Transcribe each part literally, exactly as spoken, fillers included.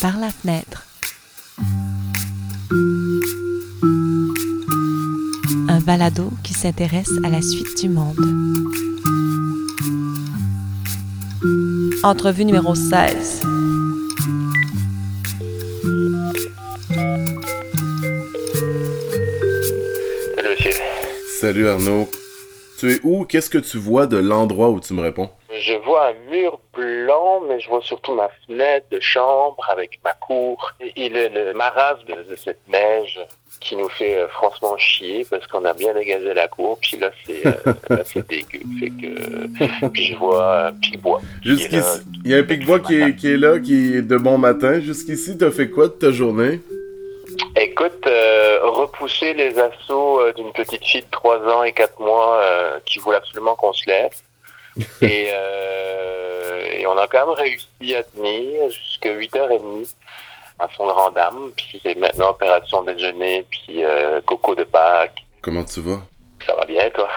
Par la fenêtre. Un balado qui s'intéresse à la suite du monde. Entrevue numéro seize. Salut monsieur. Salut Arnaud. Tu es où? Qu'est-ce que tu vois de l'endroit où tu me réponds? Je vois un mur blanc, mais je vois surtout ma fenêtre de chambre avec ma cour et le, le marasme de, de cette neige qui nous fait euh, franchement chier parce qu'on a bien dégazé la cour, puis là c'est, euh, là, c'est dégueu. Fait que, puis je vois un pic-bois. Jusqu'ici, il y a un pic-bois qui est, qui est là, qui est de bon matin. Jusqu'ici, t'as fait quoi de ta journée? Écoute, euh, repousser les assauts euh, d'une petite fille de trois ans et quatre mois euh, qui voulait absolument qu'on se lève. Et, euh, et on a quand même réussi à tenir jusqu'à huit heures trente à son grand dame. Puis c'est maintenant opération déjeuner, puis euh, coco de Pâques. Comment tu vas? Ça va bien, toi?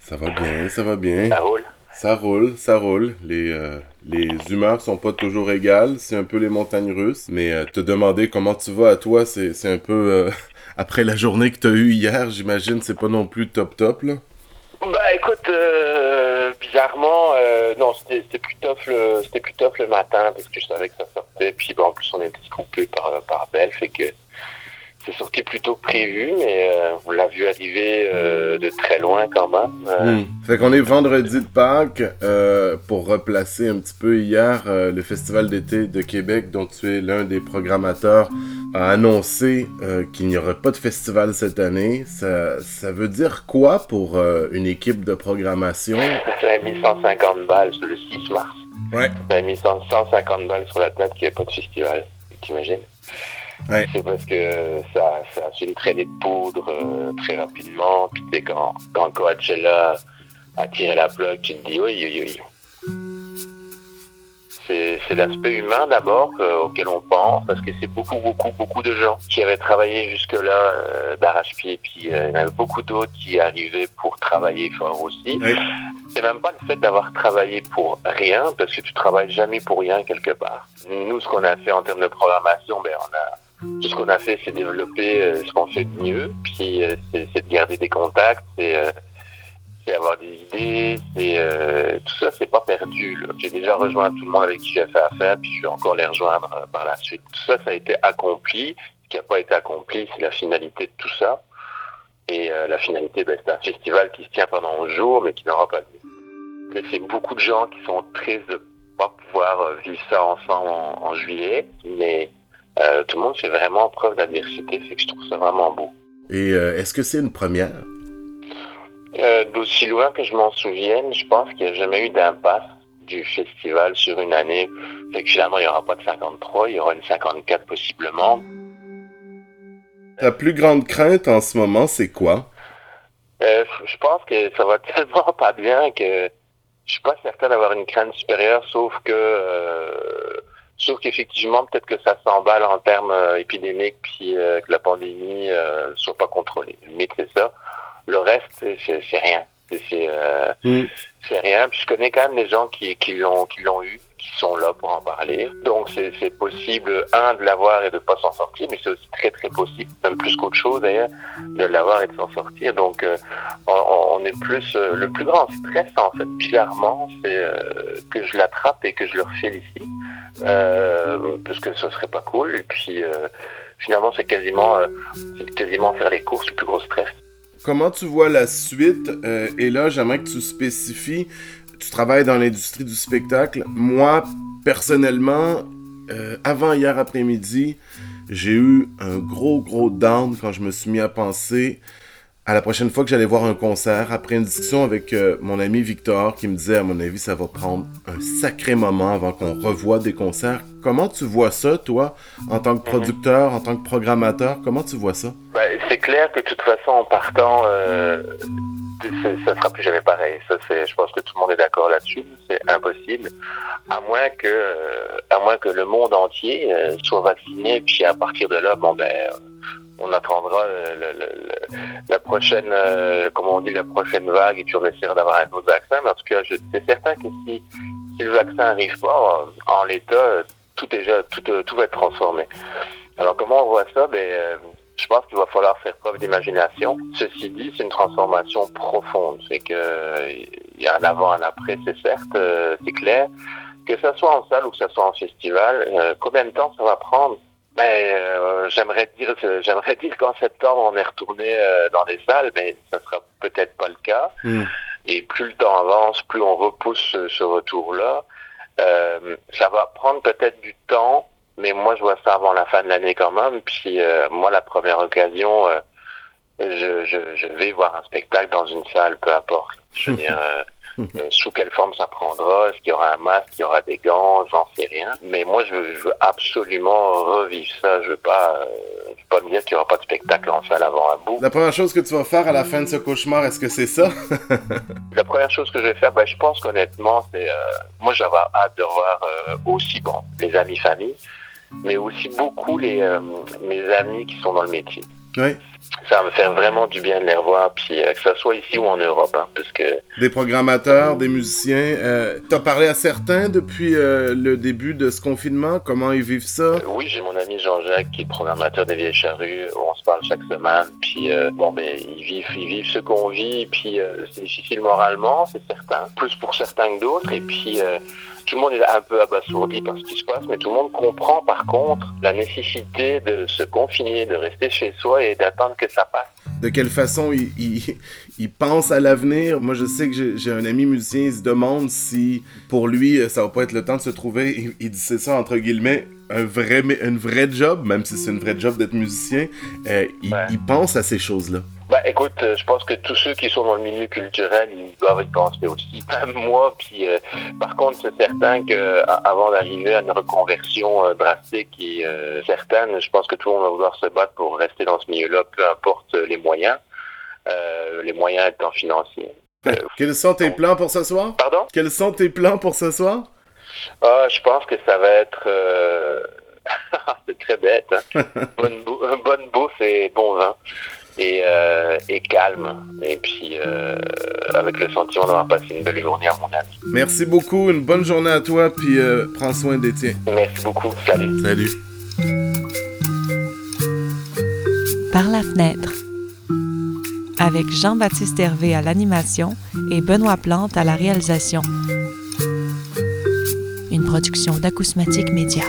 Ça va bien, ça va bien. Ça roule. Ça roule, ça roule. Les, euh, les humeurs sont pas toujours égales. C'est un peu les montagnes russes. Mais euh, te demander comment tu vas à toi, c'est, c'est un peu... Euh, après la journée que t'as eue hier, j'imagine, c'est pas non plus top top, là. Bah écoute, euh, bizarrement, euh, non, c'était, c'était plus tough le, c'était plus tough le matin parce que je savais que ça sortait. Puis bon, en plus on était coupé par par Belle, fait que c'est sorti plus tôt que prévu, mais euh, on l'a vu arriver euh, de très loin quand même. Euh. Mmh. Fait qu'on est vendredi de Pâques euh, pour replacer un petit peu hier euh, le Festival d'été de Québec dont tu es l'un des programmateurs. A annoncé euh, qu'il n'y aurait pas de festival cette année. Ça, ça veut dire quoi pour euh, une équipe de programmation? Ça a mis cent cinquante balles sur le six mars. Ouais. Ça a mis cent cinquante balles sur la tête qu'il n'y a pas de festival, t'imagines? Ouais. C'est parce que euh, ça, ça a fait une traînée de poudre euh, très rapidement. Puis dès quand, quand Coachella a tiré la plaque, tu te dis oui, oui, oui. C'est, c'est l'aspect humain d'abord euh, auquel on pense, parce que c'est beaucoup, beaucoup, beaucoup de gens qui avaient travaillé jusque-là euh, d'arrache-pied, puis euh, il y en avait beaucoup d'autres qui arrivaient pour travailler fort aussi. Oui. C'est même pas le fait d'avoir travaillé pour rien, parce que tu travailles jamais pour rien quelque part. Nous, ce qu'on a fait en termes de programmation, ben on a tout ce qu'on a fait, c'est développer euh, ce qu'on fait de mieux, puis euh, c'est, c'est de garder des contacts, c'est... Euh, c'est avoir des idées, c'est euh, tout ça, c'est pas perdu, là. J'ai déjà rejoint tout le monde avec qui j'ai fait affaire, puis je vais encore les rejoindre euh, par la suite. Tout ça, ça a été accompli. Ce qui n'a pas été accompli, c'est la finalité de tout ça. Et euh, la finalité, ben, c'est un festival qui se tient pendant onze jours, mais qui n'aura pas lieu. Mais c'est beaucoup de gens qui sont tristes de ne pas pouvoir vivre ça ensemble en, en juillet, mais euh, tout le monde fait vraiment preuve d'adversité, c'est que je trouve ça vraiment beau. Et euh, est-ce que c'est une première? Euh, d'aussi loin que je m'en souvienne, je pense qu'il n'y a jamais eu d'impasse du festival sur une année. Fait que finalement, il n'y aura pas de cinquante-trois, il y aura une cinquante-quatre possiblement. Ta plus grande crainte en ce moment, c'est quoi? Euh, je pense que ça va tellement pas bien que je suis pas certain d'avoir une crainte supérieure, sauf que... Euh, sauf qu'effectivement, peut-être que ça s'emballe en termes euh, épidémiques, puis euh, que la pandémie ne euh, soit pas contrôlée. Mais c'est ça. Le reste, c'est, c'est rien. C'est, c'est, euh, mm. c'est rien. Puis je connais quand même des gens qui, qui, l'ont, qui l'ont eu, qui sont là pour en parler. Donc c'est, c'est possible, un, de l'avoir et de ne pas s'en sortir, mais c'est aussi très très possible, même plus qu'autre chose d'ailleurs, de l'avoir et de s'en sortir. Donc euh, on, on est plus... Euh, le plus grand stress, en fait, bizarrement, c'est euh, que je l'attrape et que je le refile ici, euh, parce que ce serait pas cool. Et puis euh, finalement, c'est quasiment, euh, c'est quasiment faire les courses, le plus gros stress. Comment tu vois la suite? Euh, et là, j'aimerais que tu spécifies, tu travailles dans l'industrie du spectacle. Moi, personnellement, euh, avant hier après-midi, j'ai eu un gros, gros down quand je me suis mis à penser à la prochaine fois que j'allais voir un concert, après une discussion avec euh, mon ami Victor, qui me disait, à mon avis, ça va prendre un sacré moment avant qu'on revoie des concerts. Comment tu vois ça, toi, en tant que producteur, en tant que programmateur? Comment tu vois ça? Ben, c'est clair que de toute façon, en partant, euh, ça ne sera plus jamais pareil. Ça, c'est, je pense que tout le monde est d'accord là-dessus. C'est impossible. À moins que, euh, à moins que le monde entier euh, soit vacciné, puis à partir de là, bon, ben... Euh, on attendra le, le, le, la prochaine, euh, comment on dit, la prochaine vague et puis on essaiera d'avoir un autre vaccin. Mais en tout cas, je, c'est certain que si, si le vaccin n'arrive pas, en, en l'état, tout déjà, tout, tout va être transformé. Alors comment on voit ça? Ben, je pense qu'il va falloir faire preuve d'imagination. Ceci dit, c'est une transformation profonde. C'est que il y a un avant, un après, c'est certes, c'est clair. Que ça soit en salle ou que ça soit en festival, euh, combien de temps ça va prendre? Ben, euh, j'aimerais dire, j'aimerais dire qu'en septembre on est retourné euh, dans les salles, mais ça sera peut-être pas le cas. Mmh. Et plus le temps avance, plus on repousse ce retour-là. Euh, ça va prendre peut-être du temps, mais moi je vois ça avant la fin de l'année quand même. Puis euh, moi la première occasion, euh, je, je, je vais voir un spectacle dans une salle, peu importe. Je veux dire, euh, Euh, sous quelle forme ça prendra, est-ce qu'il y aura un masque, il y aura des gants, j'en sais rien. Mais moi, je veux, je veux absolument revivre ça. Je veux pas, euh, je veux pas me dire qu'il n'y aura pas de spectacle en salle avant un bout. La première chose que tu vas faire à la fin de ce cauchemar, est-ce que c'est ça? La première chose que je vais faire, ben, je pense qu'honnêtement, c'est, euh, moi, j'avais hâte de voir euh, aussi, bon, les amis, famille, mais aussi beaucoup les, euh, mes amis qui sont dans le métier. Oui. Ça va me faire vraiment du bien de les revoir, puis euh, que ce soit ici ou en Europe, hein, parce que... Des programmateurs, des musiciens, euh, t'as parlé à certains depuis euh, le début de ce confinement, comment ils vivent ça? Euh, oui, j'ai mon ami Jean-Jacques qui est programmateur des Vieilles Charrues, on se parle chaque semaine, puis euh, bon, ben, ils vivent, ils vivent ce qu'on vit, puis euh, c'est difficile moralement, c'est certain, plus pour certains que d'autres, et puis... Euh, tout le monde est un peu abasourdi par ce qui se passe, mais tout le monde comprend par contre la nécessité de se confiner, de rester chez soi et d'attendre que ça passe. De quelle façon ils il, il pensent à l'avenir? Moi, je sais que j'ai, j'ai un ami musicien, il se demande si pour lui, ça va pas être le temps de se trouver, il, il dit c'est ça entre guillemets, un vrai, une vraie job, même si c'est une vraie job d'être musicien, euh, il, ouais. il pense à ces choses-là. Bah, écoute, euh, je pense que tous ceux qui sont dans le milieu culturel, ils doivent y penser aussi, même moi. Puis, euh, par contre, c'est certain qu'avant d'arriver à une reconversion euh, drastique et euh, certaine, je pense que tout le monde va vouloir se battre pour rester dans ce milieu-là, peu importe les moyens, euh, les moyens étant financiers. Euh, Quels sont tes plans pour ce soir? Pardon? Quels sont tes plans pour ce soir? Ah, je pense que ça va être... Euh... c'est très bête. Hein? bonne, bou- bonne bouffe et bon vin. Et, euh, et calme, et puis euh, avec le sentiment d'avoir passé une belle journée à mon avis. Merci beaucoup, une bonne journée à toi, puis euh, prends soin des tiens. Merci beaucoup, salut. Salut. Par la fenêtre, avec Jean-Baptiste Hervé à l'animation et Benoît Plante à la réalisation. Une production d'Acousmatique Média.